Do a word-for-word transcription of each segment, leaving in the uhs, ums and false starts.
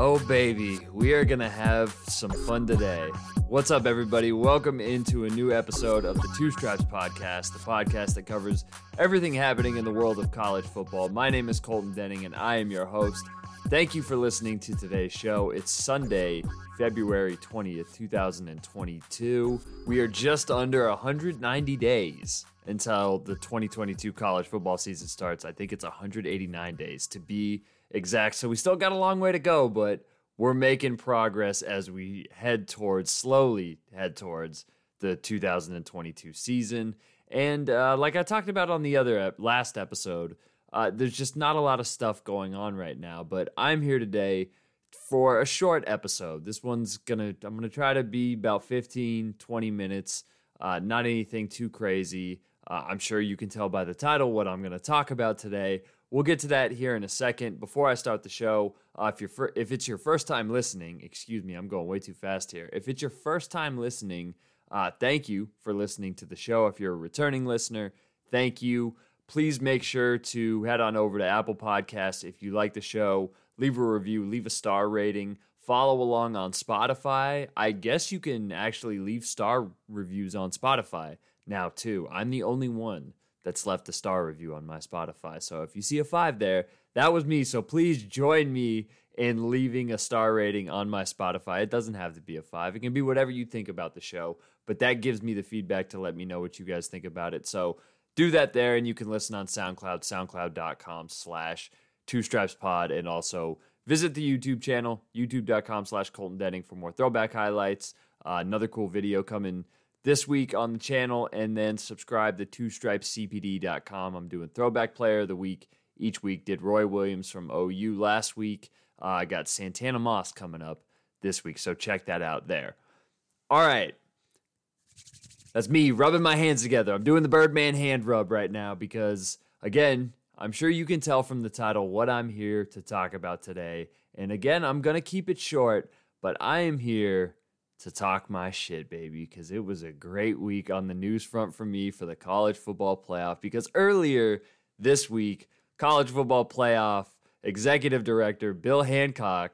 Oh baby, we are gonna have some fun today. What's up everybody? Welcome into a new episode of the Two Stripes Podcast, the podcast that covers everything happening in the world of college football. My name is Colton Denning and I am your host. Thank you for listening to today's show. It's Sunday, February twentieth, two thousand twenty-two. We are just under one hundred ninety days until the twenty twenty-two college football season starts. I think it's one hundred eighty-nine days to be exact. So we still got a long way to go, but we're making progress as we head towards, slowly head towards the two thousand twenty-two season. And uh, like I talked about on the other ep- last episode, Uh, there's just not a lot of stuff going on right now, but I'm here today for a short episode. This one's going to, I'm going to try to be about fifteen, twenty minutes, uh, not anything too crazy. Uh, I'm sure you can tell by the title what I'm going to talk about today. We'll get to that here in a second. Before I start the show, uh, if you're fir- if it's your first time listening, excuse me, I'm going way too fast here. If it's your first time listening, uh, thank you for listening to the show. If you're a returning listener, thank you. Please make sure to head on over to Apple Podcasts. If you like the show, leave a review, leave a star rating, follow along on Spotify. I guess you can actually leave star reviews on Spotify now, too. I'm the only one that's left a star review on my Spotify. So if you see a five there, that was me. So please join me in leaving a star rating on my Spotify. It doesn't have to be a five. It can be whatever you think about the show. But that gives me the feedback to let me know what you guys think about it. So do that there, and you can listen on SoundCloud, soundcloud.com slash Two Stripes Pod, and also visit the YouTube channel, youtube.com slash Colton Denning for more throwback highlights. Uh, another cool video coming this week on the channel, and then subscribe to two stripes c p d dot com. I'm doing Throwback Player of the Week each week. Did Roy Williams from O U last week. I uh, got Santana Moss coming up this week, so check that out there. All right. That's me rubbing my hands together. I'm doing the Birdman hand rub right now because, again, I'm sure you can tell from the title what I'm here to talk about today. And again, I'm going to keep it short, but I am here to talk my shit, baby, because it was a great week on the news front for me for the college football playoff. Because earlier this week, college football playoff executive director Bill Hancock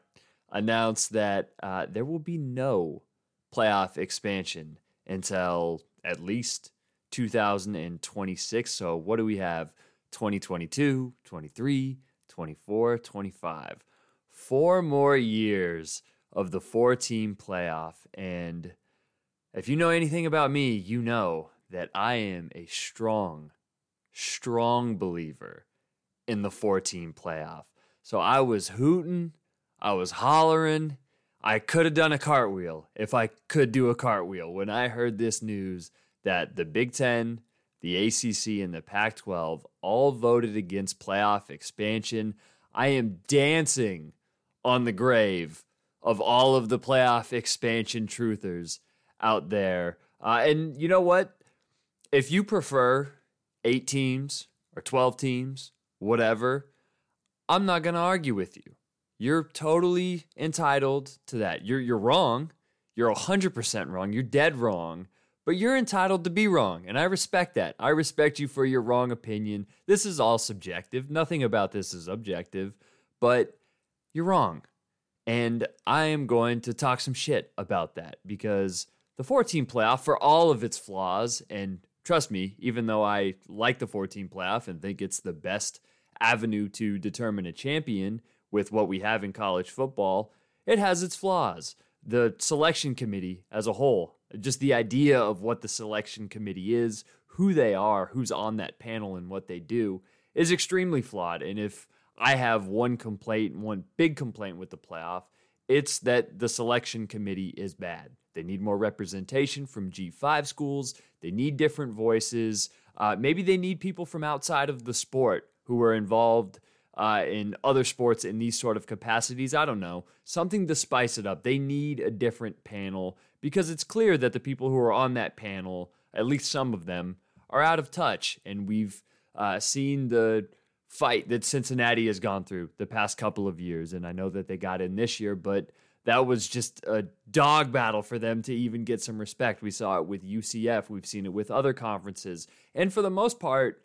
announced that uh, there will be no playoff expansion until at least two thousand twenty-six. So what do we have? twenty twenty-two, twenty-three, twenty-four, twenty-five. Four more years of the four-team playoff. And if you know anything about me, you know that I am a strong, strong believer in the four-team playoff. So I was hooting, I was hollering, I could have done a cartwheel if I could do a cartwheel when I heard this news that the Big Ten, the A C C, and the Pac twelve all voted against playoff expansion. I am dancing on the grave of all of the playoff expansion truthers out there. Uh, and you know what? If you prefer eight teams or twelve teams, whatever, I'm not going to argue with you. You're totally entitled to that. You're you're wrong. You're one hundred percent wrong. You're dead wrong. But you're entitled to be wrong, and I respect that. I respect you for your wrong opinion. This is all subjective. Nothing about this is objective, but you're wrong. And I am going to talk some shit about that because the four-team playoff, for all of its flaws, and trust me, even though I like the four-team playoff and think it's the best avenue to determine a champion with what we have in college football, it has its flaws. The selection committee as a whole, just the idea of what the selection committee is, who they are, who's on that panel and what they do, is extremely flawed. And if I have one complaint, one big complaint with the playoff, it's that the selection committee is bad. They need more representation from G five schools. They need different voices. Uh, maybe they need people from outside of the sport who are involved Uh, in other sports in these sort of capacities. I don't know. Something to spice it up. They need a different panel because it's clear that the people who are on that panel, at least some of them, are out of touch. And we've uh, seen the fight that Cincinnati has gone through the past couple of years. And I know that they got in this year, but that was just a dog battle for them to even get some respect. We saw it with U C F. We've seen it with other conferences. And for the most part,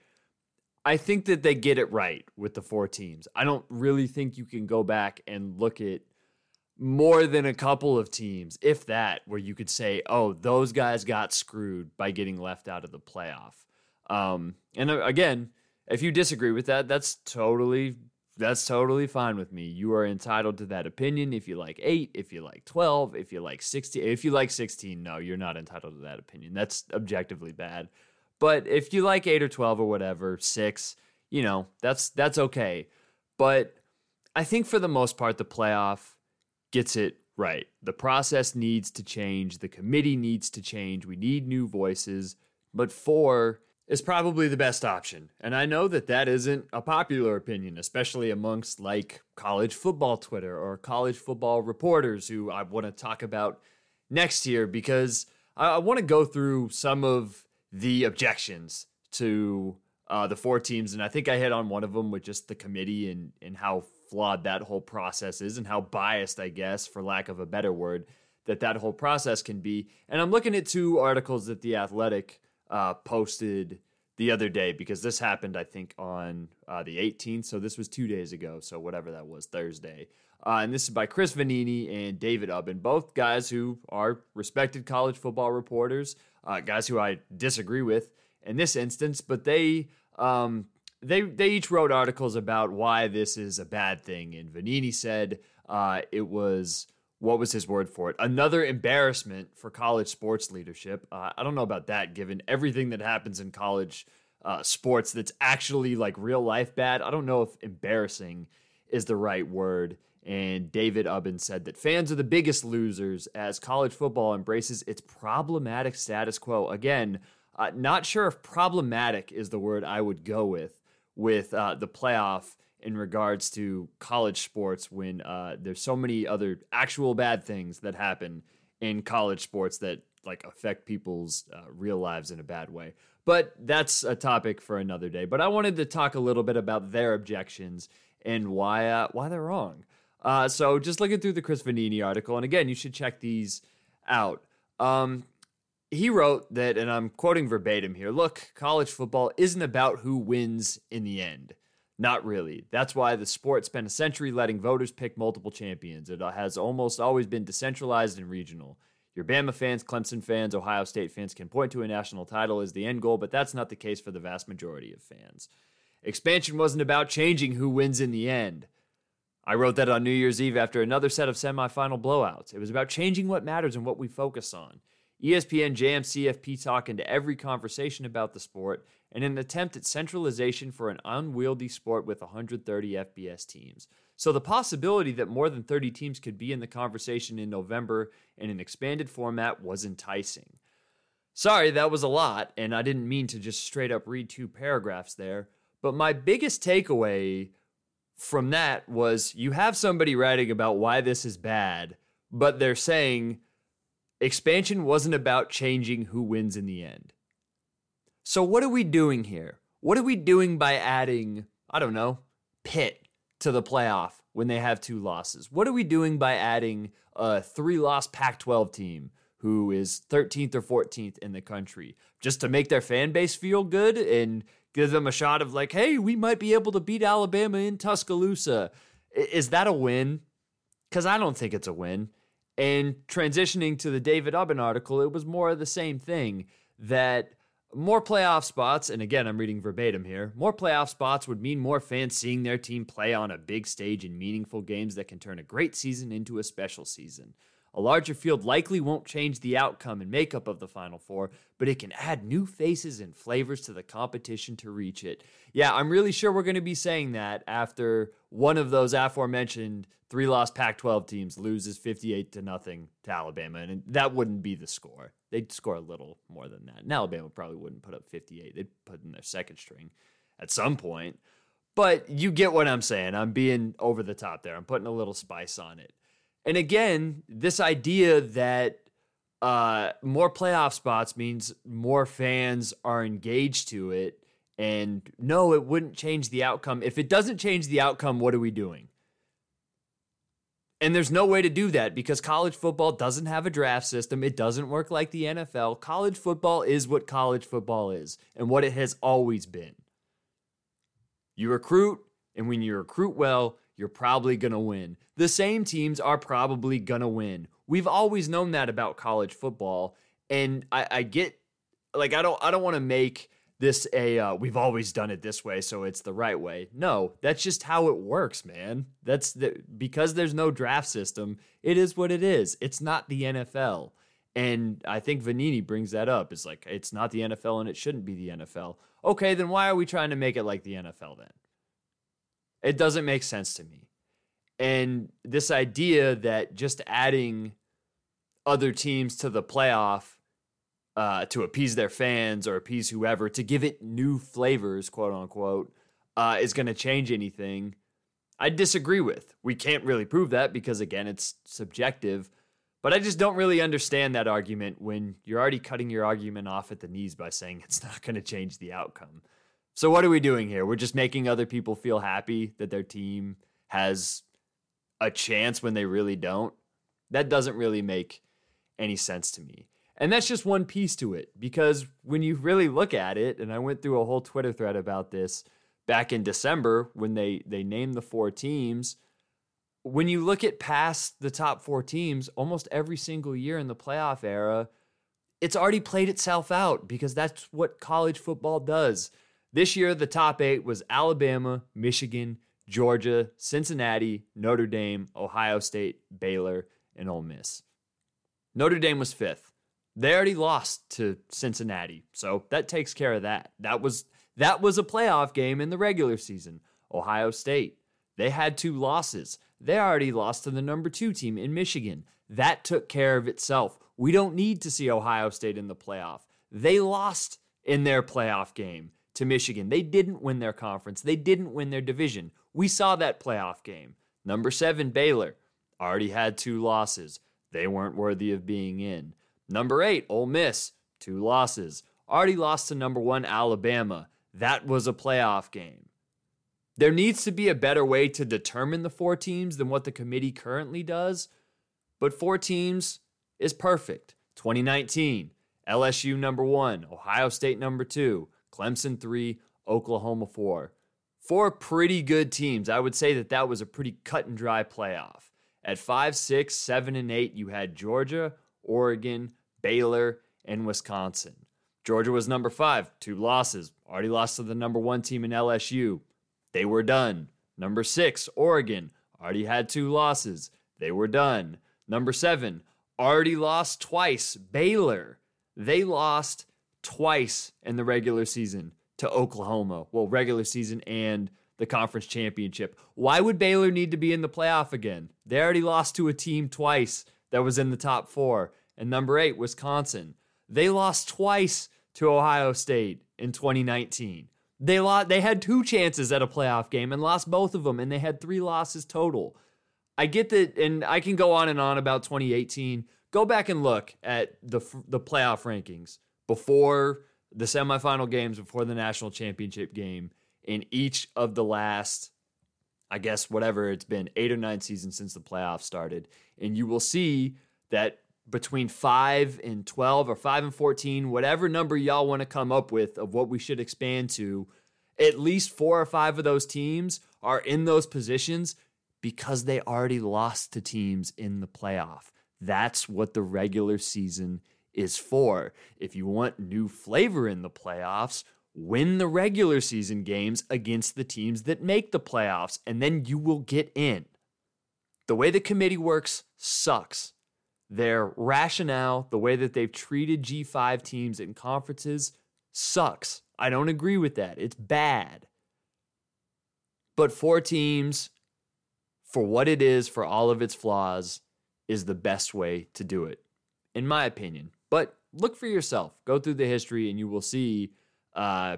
I think that they get it right with the four teams. I don't really think you can go back and look at more than a couple of teams, if that, where you could say, oh, those guys got screwed by getting left out of the playoff. Um, and again, if you disagree with that, that's totally that's totally fine with me. You are entitled to that opinion. If you like eight, if you like twelve, if you like sixteen, if you like sixteen, no, you're not entitled to that opinion. That's objectively bad. But if you like eight or twelve or whatever, six, you know, that's that's okay. But I think for the most part, the playoff gets it right. The process needs to change. The committee needs to change. We need new voices, but four is probably the best option. And I know that that isn't a popular opinion, especially amongst like college football Twitter or college football reporters, who I want to talk about next year, because I, I want to go through some of the objections to uh, the four teams. And I think I hit on one of them with just the committee and, and how flawed that whole process is, and how biased, I guess, for lack of a better word, that that whole process can be. And I'm looking at two articles that The Athletic uh, posted the other day, because this happened, I think, on uh, the eighteenth. So this was two days ago. So whatever that was, Thursday. Uh, and this is by Chris Vanini and David Ubben, both guys who are respected college football reporters, uh, guys who I disagree with in this instance, but they... Um, They they each wrote articles about why this is a bad thing, and Vanini said uh, it was, what was his word for it? Another embarrassment for college sports leadership. Uh, I don't know about that, given everything that happens in college uh, sports that's actually like real life bad. I don't know if embarrassing is the right word. And David Ubben said that fans are the biggest losers as college football embraces its problematic status quo. Again, uh, not sure if problematic is the word I would go with. with uh, the playoff in regards to college sports, when uh, there's so many other actual bad things that happen in college sports that like affect people's uh, real lives in a bad way. But that's a topic for another day. But I wanted to talk a little bit about their objections and why uh, why they're wrong. Uh, so just looking through the Chris Vanini article, and again, you should check these out. Um, He wrote that, and I'm quoting verbatim here, look, college football isn't about who wins in the end. Not really. That's why the sport spent a century letting voters pick multiple champions. It has almost always been decentralized and regional. Your Bama fans, Clemson fans, Ohio State fans can point to a national title as the end goal, but that's not the case for the vast majority of fans. Expansion wasn't about changing who wins in the end. I wrote that on New Year's Eve after another set of semifinal blowouts. It was about changing what matters and what we focus on. E S P N jams C F P talk into every conversation about the sport in an attempt at centralization for an unwieldy sport with one hundred thirty F B S teams. So the possibility that more than thirty teams could be in the conversation in November in an expanded format was enticing. Sorry, that was a lot, and I didn't mean to just straight up read two paragraphs there, but my biggest takeaway from that was you have somebody writing about why this is bad, but they're saying expansion wasn't about changing who wins in the end. So what are we doing here? What are we doing by adding, I don't know, Pitt to the playoff when they have two losses? What are we doing by adding a three-loss Pac twelve team who is thirteenth or fourteenth in the country just to make their fan base feel good and give them a shot of like, hey, we might be able to beat Alabama in Tuscaloosa? Is that a win? Because I don't think it's a win. And transitioning to the David Ubben article, it was more of the same thing, that more playoff spots, and again, I'm reading verbatim here, more playoff spots would mean more fans seeing their team play on a big stage in meaningful games that can turn a great season into a special season. A larger field likely won't change the outcome and makeup of the Final Four, but it can add new faces and flavors to the competition to reach it. Yeah, I'm really sure we're going to be saying that after one of those aforementioned three-loss Pac twelve teams loses fifty-eight to nothing to Alabama, and that wouldn't be the score. They'd score a little more than that, and Alabama probably wouldn't put up fifty-eight. They'd put in their second string at some point. But you get what I'm saying. I'm being over the top there. I'm putting a little spice on it. And again, this idea that uh, more playoff spots means more fans are engaged to it. And no, it wouldn't change the outcome. If it doesn't change the outcome, what are we doing? And there's no way to do that because college football doesn't have a draft system. It doesn't work like the N F L. College football is what college football is and what it has always been. You recruit, and when you recruit well, you're probably going to win. The same teams are probably going to win. We've always known that about college football. And I, I get, like, I don't, I don't want to make this a, uh, we've always done it this way, so it's the right way. No, that's just how it works, man. That's the, because there's no draft system. It is what it is. It's not the N F L. And I think Vanini brings that up. It's like, it's not the N F L and it shouldn't be the N F L. Okay, then why are we trying to make it like the N F L then? It doesn't make sense to me. And this idea that just adding other teams to the playoff uh, to appease their fans or appease whoever, to give it new flavors, quote unquote, uh, is going to change anything, I disagree with. We can't really prove that because, again, it's subjective. But I just don't really understand that argument when you're already cutting your argument off at the knees by saying it's not going to change the outcome. So what are we doing here? We're just making other people feel happy that their team has a chance when they really don't. That doesn't really make any sense to me. And that's just one piece to it, because when you really look at it, and I went through a whole Twitter thread about this back in December when they, they named the four teams, when you look at past the top four teams, almost every single year in the playoff era, it's already played itself out because that's what college football does. This year, the top eight was Alabama, Michigan, Georgia, Cincinnati, Notre Dame, Ohio State, Baylor, and Ole Miss. Notre Dame was fifth. They already lost to Cincinnati, so that takes care of that. That was that was a playoff game in the regular season. Ohio State, they had two losses. They already lost to the number two team in Michigan. That took care of itself. We don't need to see Ohio State in the playoff. They lost in their playoff game to Michigan. They didn't win their conference. They didn't win their division. We saw that playoff game. Number seven, Baylor, already had two losses. They weren't worthy of being in. Number eight, Ole Miss, two losses. Already lost to number one, Alabama. That was a playoff game. There needs to be a better way to determine the four teams than what the committee currently does, but four teams is perfect. twenty nineteen, L S U number one, Ohio State number two, Clemson three, Oklahoma four. Four pretty good teams. I would say that that was a pretty cut and dry playoff. At five, six, seven, and eight, you had Georgia, Oregon, Baylor, and Wisconsin. Georgia was number five, two losses. Already lost to the number one team in L S U. They were done. Number six, Oregon, already had two losses. They were done. Number seven, already lost twice. Baylor, they lost twice in the regular season to Oklahoma. Well, regular season and the conference championship. Why would Baylor need to be in the playoff again? They already lost to a team twice that was in the top four. And number eight, Wisconsin, they lost twice to Ohio State in twenty nineteen. They lost, they had two chances at a playoff game and lost both of them, and they had three losses total. I get that, and I can go on and on about twenty eighteen. Go back and look at the the playoff rankings before the semifinal games, before the national championship game, in each of the last, I guess, whatever it's been, eight or nine seasons since the playoffs started. And you will see that between five and twelve or five and fourteen, whatever number y'all want to come up with of what we should expand to, at least four or five of those teams are in those positions because they already lost to teams in the playoff. That's what the regular season is for. If you want new flavor in the playoffs, win the regular season games against the teams that make the playoffs, and then you will get in. The way the committee works sucks. Their rationale, the way that they've treated G five teams and conferences, sucks. I don't agree with that. It's bad. But four teams, for what it is, for all of its flaws, is the best way to do it, in my opinion. But look for yourself. Go through the history and you will see uh,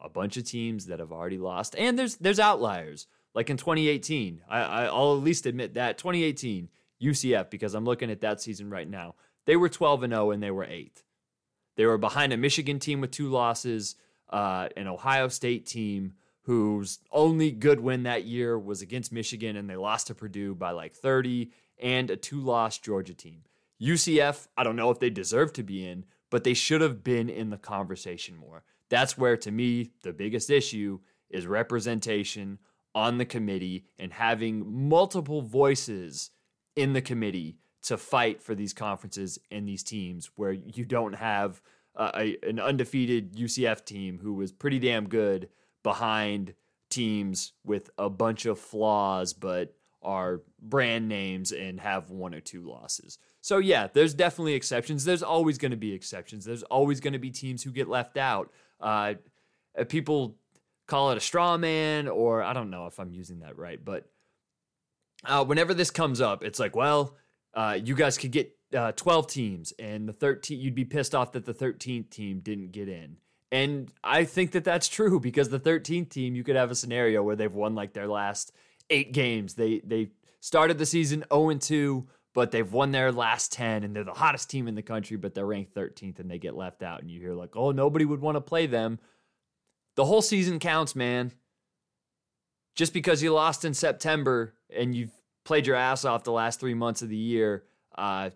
a bunch of teams that have already lost. And there's there's outliers. Like in twenty eighteen, I, I'll at least admit that. twenty eighteen, U C F, because I'm looking at that season right now. They were twelve and oh and they were eighth. They were behind a Michigan team with two losses, uh, an Ohio State team whose only good win that year was against Michigan, and they lost to Purdue by like thirty, and a two-loss Georgia team. U C F, I don't know if they deserve to be in, but they should have been in the conversation more. That's where, to me, the biggest issue is representation on the committee and having multiple voices in the committee to fight for these conferences and these teams, where you don't have uh, a, an undefeated U C F team who was pretty damn good behind teams with a bunch of flaws but are brand names and have one or two losses. So yeah, there's definitely exceptions. There's always going to be exceptions. There's always going to be teams who get left out. Uh, people call it a straw man, or I don't know if I'm using that right, but uh, whenever this comes up, it's like, well, uh, you guys could get uh, twelve teams, and the thirteenth, you'd be pissed off that the thirteenth team didn't get in. And I think that that's true, because the thirteenth team, you could have a scenario where they've won like their last eight games. They they started the season oh and two, but they've won their last ten, and they're the hottest team in the country, but they're ranked thirteenth, and they get left out. And you hear like, oh, nobody would want to play them. The whole season counts, man. Just because you lost in September and you've played your ass off the last three months of the year, uh,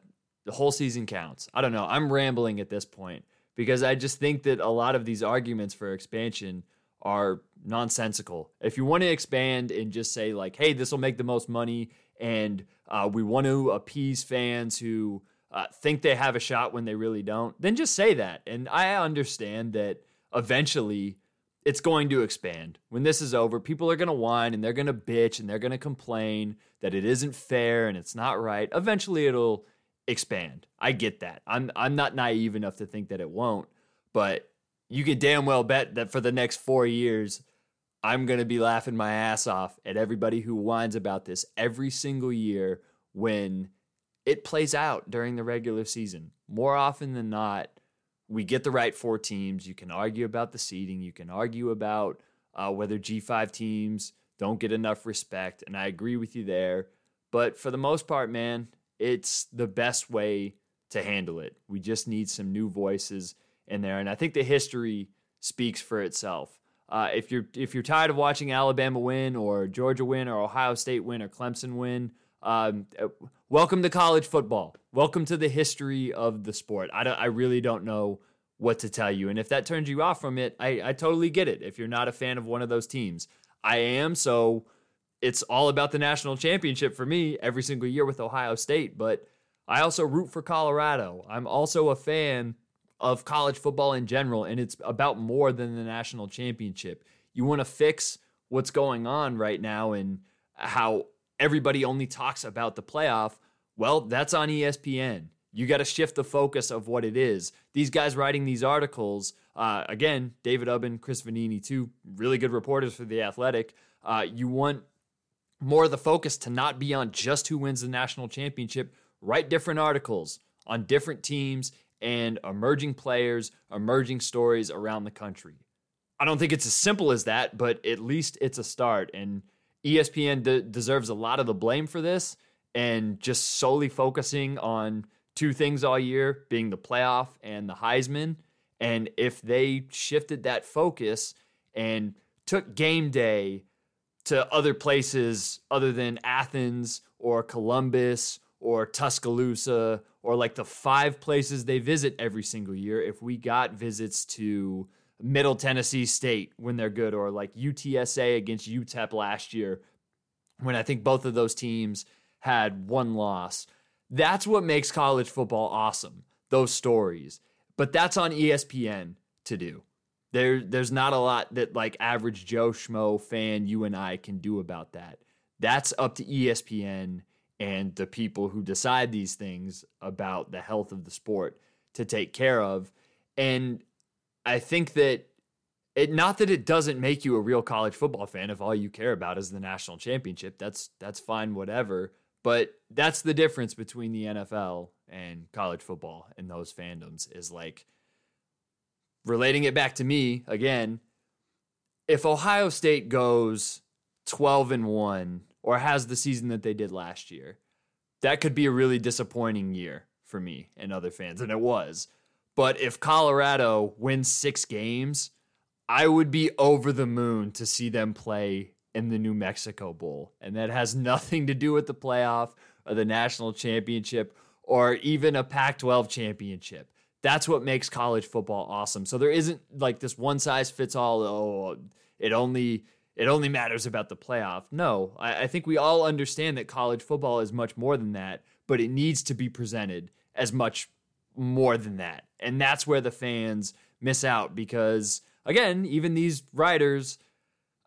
the whole season counts. I don't know. I'm rambling at this point, because I just think that a lot of these arguments for expansion are nonsensical. If you want to expand and just say like, hey, this will make the most money, and uh, we want to appease fans who uh, think they have a shot when they really don't, then just say that. And I understand that eventually it's going to expand. When this is over, people are going to whine and they're going to bitch and they're going to complain that it isn't fair and it's not right. Eventually it'll expand. I get that. I'm I'm not naive enough to think that it won't, but you can damn well bet that for the next four years, I'm going to be laughing my ass off at everybody who whines about this every single year when it plays out during the regular season. More often than not, we get the right four teams. You can argue about the seeding. You can argue about uh, whether G five teams don't get enough respect, and I agree with you there. But for the most part, man, it's the best way to handle it. We just need some new voices in there, and I think the history speaks for itself. Uh, if you're if you're tired of watching Alabama win or Georgia win or Ohio State win or Clemson win, um, welcome to college football. Welcome to the history of the sport. I don't, I really don't know what to tell you. And if that turns you off from it, I, I totally get it. If you're not a fan of one of those teams, I am. So it's all about the national championship for me every single year with Ohio State. But I also root for Colorado. I'm also a fan of college football in general, and it's about more than the national championship. You want to fix what's going on right now and how everybody only talks about the playoff. Well, that's on E S P N. You got to shift the focus of what it is. These guys writing these articles, uh, again, David Ubben, Chris Vanini, two really good reporters for The Athletic. Uh, you want more of the focus to not be on just who wins the national championship. Write different articles on different teams and emerging players, emerging stories around the country. I don't think it's as simple as that, but at least it's a start. And E S P N de- deserves a lot of the blame for this, and just solely focusing on two things all year, being the playoff and the Heisman. And if they shifted that focus and took game day to other places other than Athens or Columbus or Tuscaloosa, or like the five places they visit every single year. If we got visits to Middle Tennessee State when they're good, or like U T S A against U T E P last year, when I think both of those teams had one loss. That's what makes college football awesome, those stories. But that's on E S P N to do. There, there's not a lot that like average Joe Schmo fan, you and I, can do about that. That's up to E S P N and the people who decide these things about the health of the sport to take care of. And I think that it, not that it doesn't make you a real college football fan if all you care about is the national championship. That's that's fine, whatever. But that's the difference between the N F L and college football and those fandoms, is like, relating it back to me again, if Ohio State goes twelve and one, or has the season that they did last year, that could be a really disappointing year for me and other fans, and it was. But if Colorado wins six games, I would be over the moon to see them play in the New Mexico Bowl, and that has nothing to do with the playoff or the national championship or even a Pac twelve championship. That's what makes college football awesome. So there isn't like this one size fits all, oh, it only... it only matters about the playoff. No, I, I think we all understand that college football is much more than that, but it needs to be presented as much more than that. And that's where the fans miss out because, again, even these writers,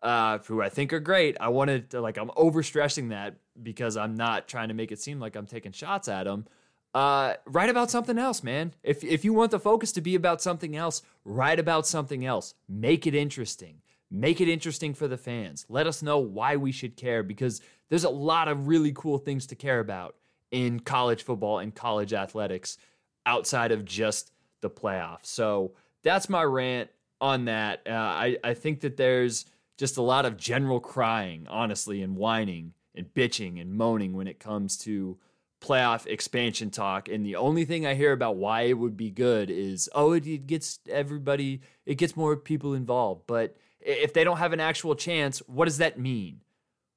uh, who I think are great, I wanted to, like, I'm overstressing that because I'm not trying to make it seem like I'm taking shots at them. Uh, write about something else, man. If if you want the focus to be about something else, write about something else. Make it interesting. Make it interesting for the fans. Let us know why we should care, because there's a lot of really cool things to care about in college football and college athletics outside of just the playoffs. So that's my rant on that. Uh, I, I think that there's just a lot of general crying, honestly, and whining and bitching and moaning when it comes to playoff expansion talk, and the only thing I hear about why it would be good is, oh, it, it gets everybody, it gets more people involved. But if they don't have an actual chance, what does that mean?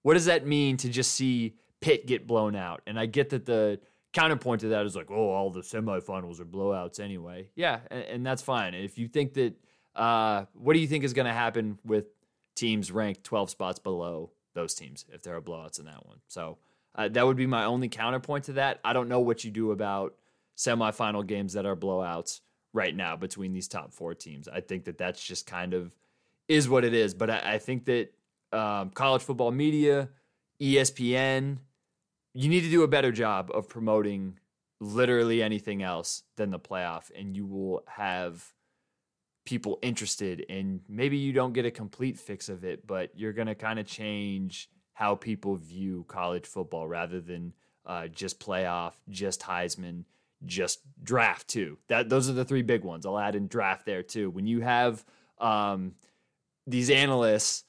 What does that mean to just see Pitt get blown out? And I get that the counterpoint to that is like, oh, all the semifinals are blowouts anyway. Yeah, and, and that's fine. If you think that, uh, what do you think is going to happen with teams ranked twelve spots below those teams if there are blowouts in that one? So Uh, that would be my only counterpoint to that. I don't know what you do about semifinal games that are blowouts right now between these top four teams. I think that that's just kind of is what it is. But I, I think that um, college football media, E S P N, you need to do a better job of promoting literally anything else than the playoff, and you will have people interested. And maybe you don't get a complete fix of it, but you're going to kind of change how people view college football rather than uh, just playoff, just Heisman, just draft too. That those are the three big ones. I'll add in draft there too. When you have um, these analysts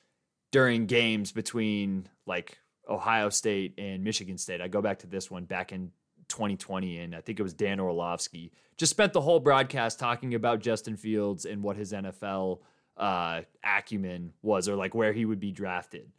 during games between like Ohio State and Michigan State, I go back to this one back in twenty twenty, and I think it was Dan Orlovsky, just spent the whole broadcast talking about Justin Fields and what his N F L uh, acumen was, or like where he would be drafted.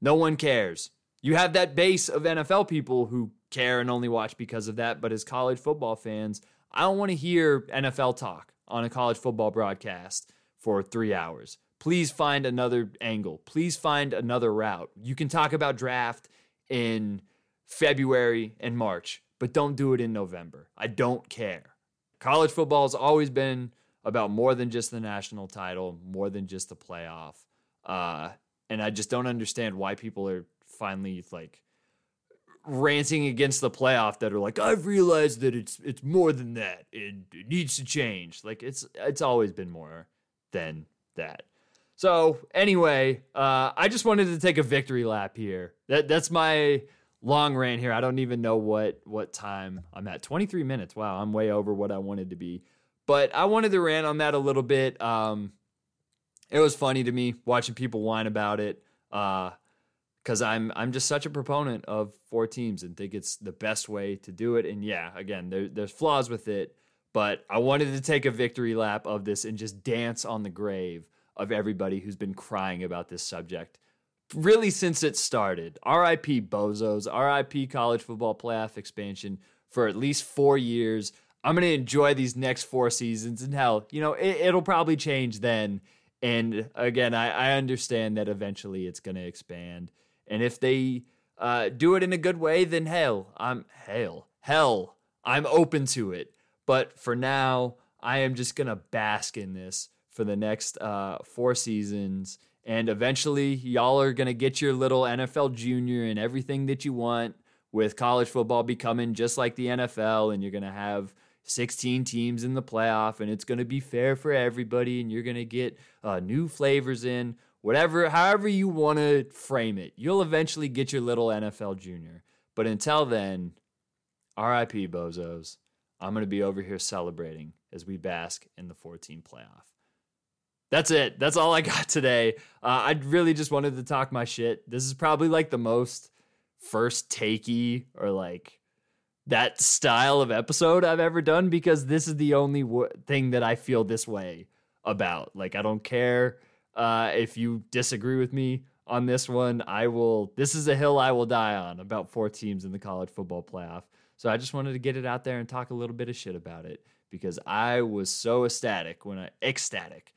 No one cares. You have that base of N F L people who care and only watch because of that, but as college football fans, I don't want to hear N F L talk on a college football broadcast for three hours. Please find another angle. Please find another route. You can talk about draft in February and March, but don't do it in November. I don't care. College football has always been about more than just the national title, more than just the playoff. Uh... And I just don't understand why people are finally like ranting against the playoff that are like, I've realized that it's it's more than that. It, it needs to change. Like it's it's always been more than that. So anyway, uh, I just wanted to take a victory lap here. That that's my long rant here. I don't even know what what time I'm at. twenty-three minutes. Wow, I'm way over what I wanted to be. But I wanted to rant on that a little bit. Um, It was funny to me watching people whine about it, because uh, I'm I'm just such a proponent of four teams and think it's the best way to do it. And yeah, again, there, there's flaws with it, but I wanted to take a victory lap of this and just dance on the grave of everybody who's been crying about this subject really since it started. R I P bozos, R I P college football playoff expansion for at least four years. I'm going to enjoy these next four seasons, and hell, you know, it, it'll probably change then. And again, I, I understand that eventually it's going to expand. And if they uh, do it in a good way, then hell, I'm hell, hell, I'm open to it. But for now, I am just going to bask in this for the next uh, four seasons. And eventually, y'all are going to get your little N F L junior and everything that you want with college football becoming just like the N F L. And you're going to have sixteen teams in the playoff, and it's going to be fair for everybody, and you're going to get uh, new flavors in, whatever, however you want to frame it. You'll eventually get your little N F L junior. But until then, R I P bozos, I'm going to be over here celebrating as we bask in the four-team playoff. That's it. That's all I got today. Uh, I really just wanted to talk my shit. This is probably like the most first takey or like that style of episode I've ever done, because this is the only w- thing that I feel this way about. Like, I don't care uh, if you disagree with me on this one. I will, this is a hill I will die on about four teams in the college football playoff. So I just wanted to get it out there and talk a little bit of shit about it, because I was so ecstatic when I, ecstatic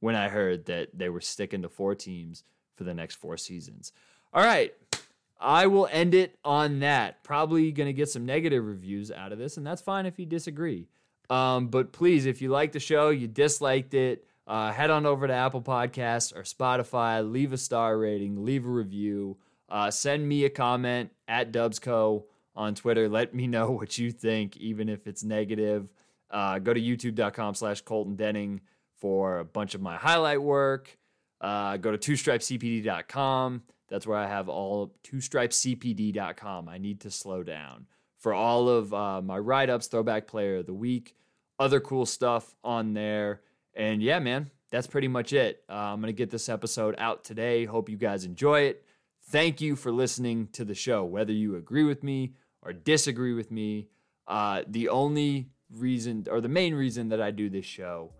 when I heard that they were sticking to four teams for the next four seasons. All right. I will end it on that. Probably going to get some negative reviews out of this, and that's fine if you disagree. Um, but please, if you like the show, you disliked it, uh, head on over to Apple Podcasts or Spotify, leave a star rating, leave a review, uh, send me a comment at Dubsco on Twitter. Let me know what you think, even if it's negative. Uh, go to youtube.com slash Colton Denning for a bunch of my highlight work. Uh, go to two stripes c p d dot com. That's where I have all two stripes c p d dot com. I need to slow down for all of uh, my write-ups, throwback player of the week, other cool stuff on there. And yeah, man, that's pretty much it. Uh, I'm going to get this episode out today. Hope you guys enjoy it. Thank you for listening to the show, whether you agree with me or disagree with me. Uh, the only reason, or the main reason that I do this show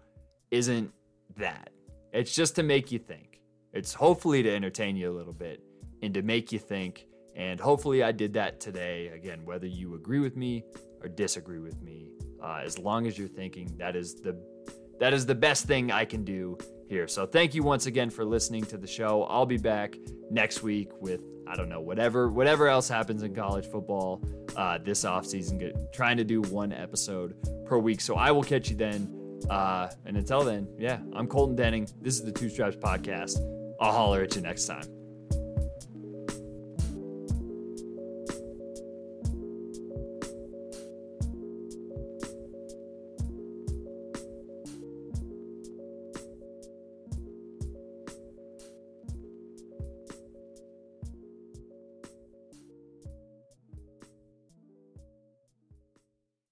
isn't that. It's just to make you think. It's hopefully to entertain you a little bit and to make you think. And hopefully I did that today. Again, whether you agree with me or disagree with me, uh, as long as you're thinking, that is the that is the best thing I can do here. So thank you once again for listening to the show. I'll be back next week with, I don't know, whatever whatever else happens in college football uh, this offseason, trying to do one episode per week. So I will catch you then. Uh, and until then, yeah, I'm Colton Denning. This is the Two Stripes Podcast. I'll holler at you next time.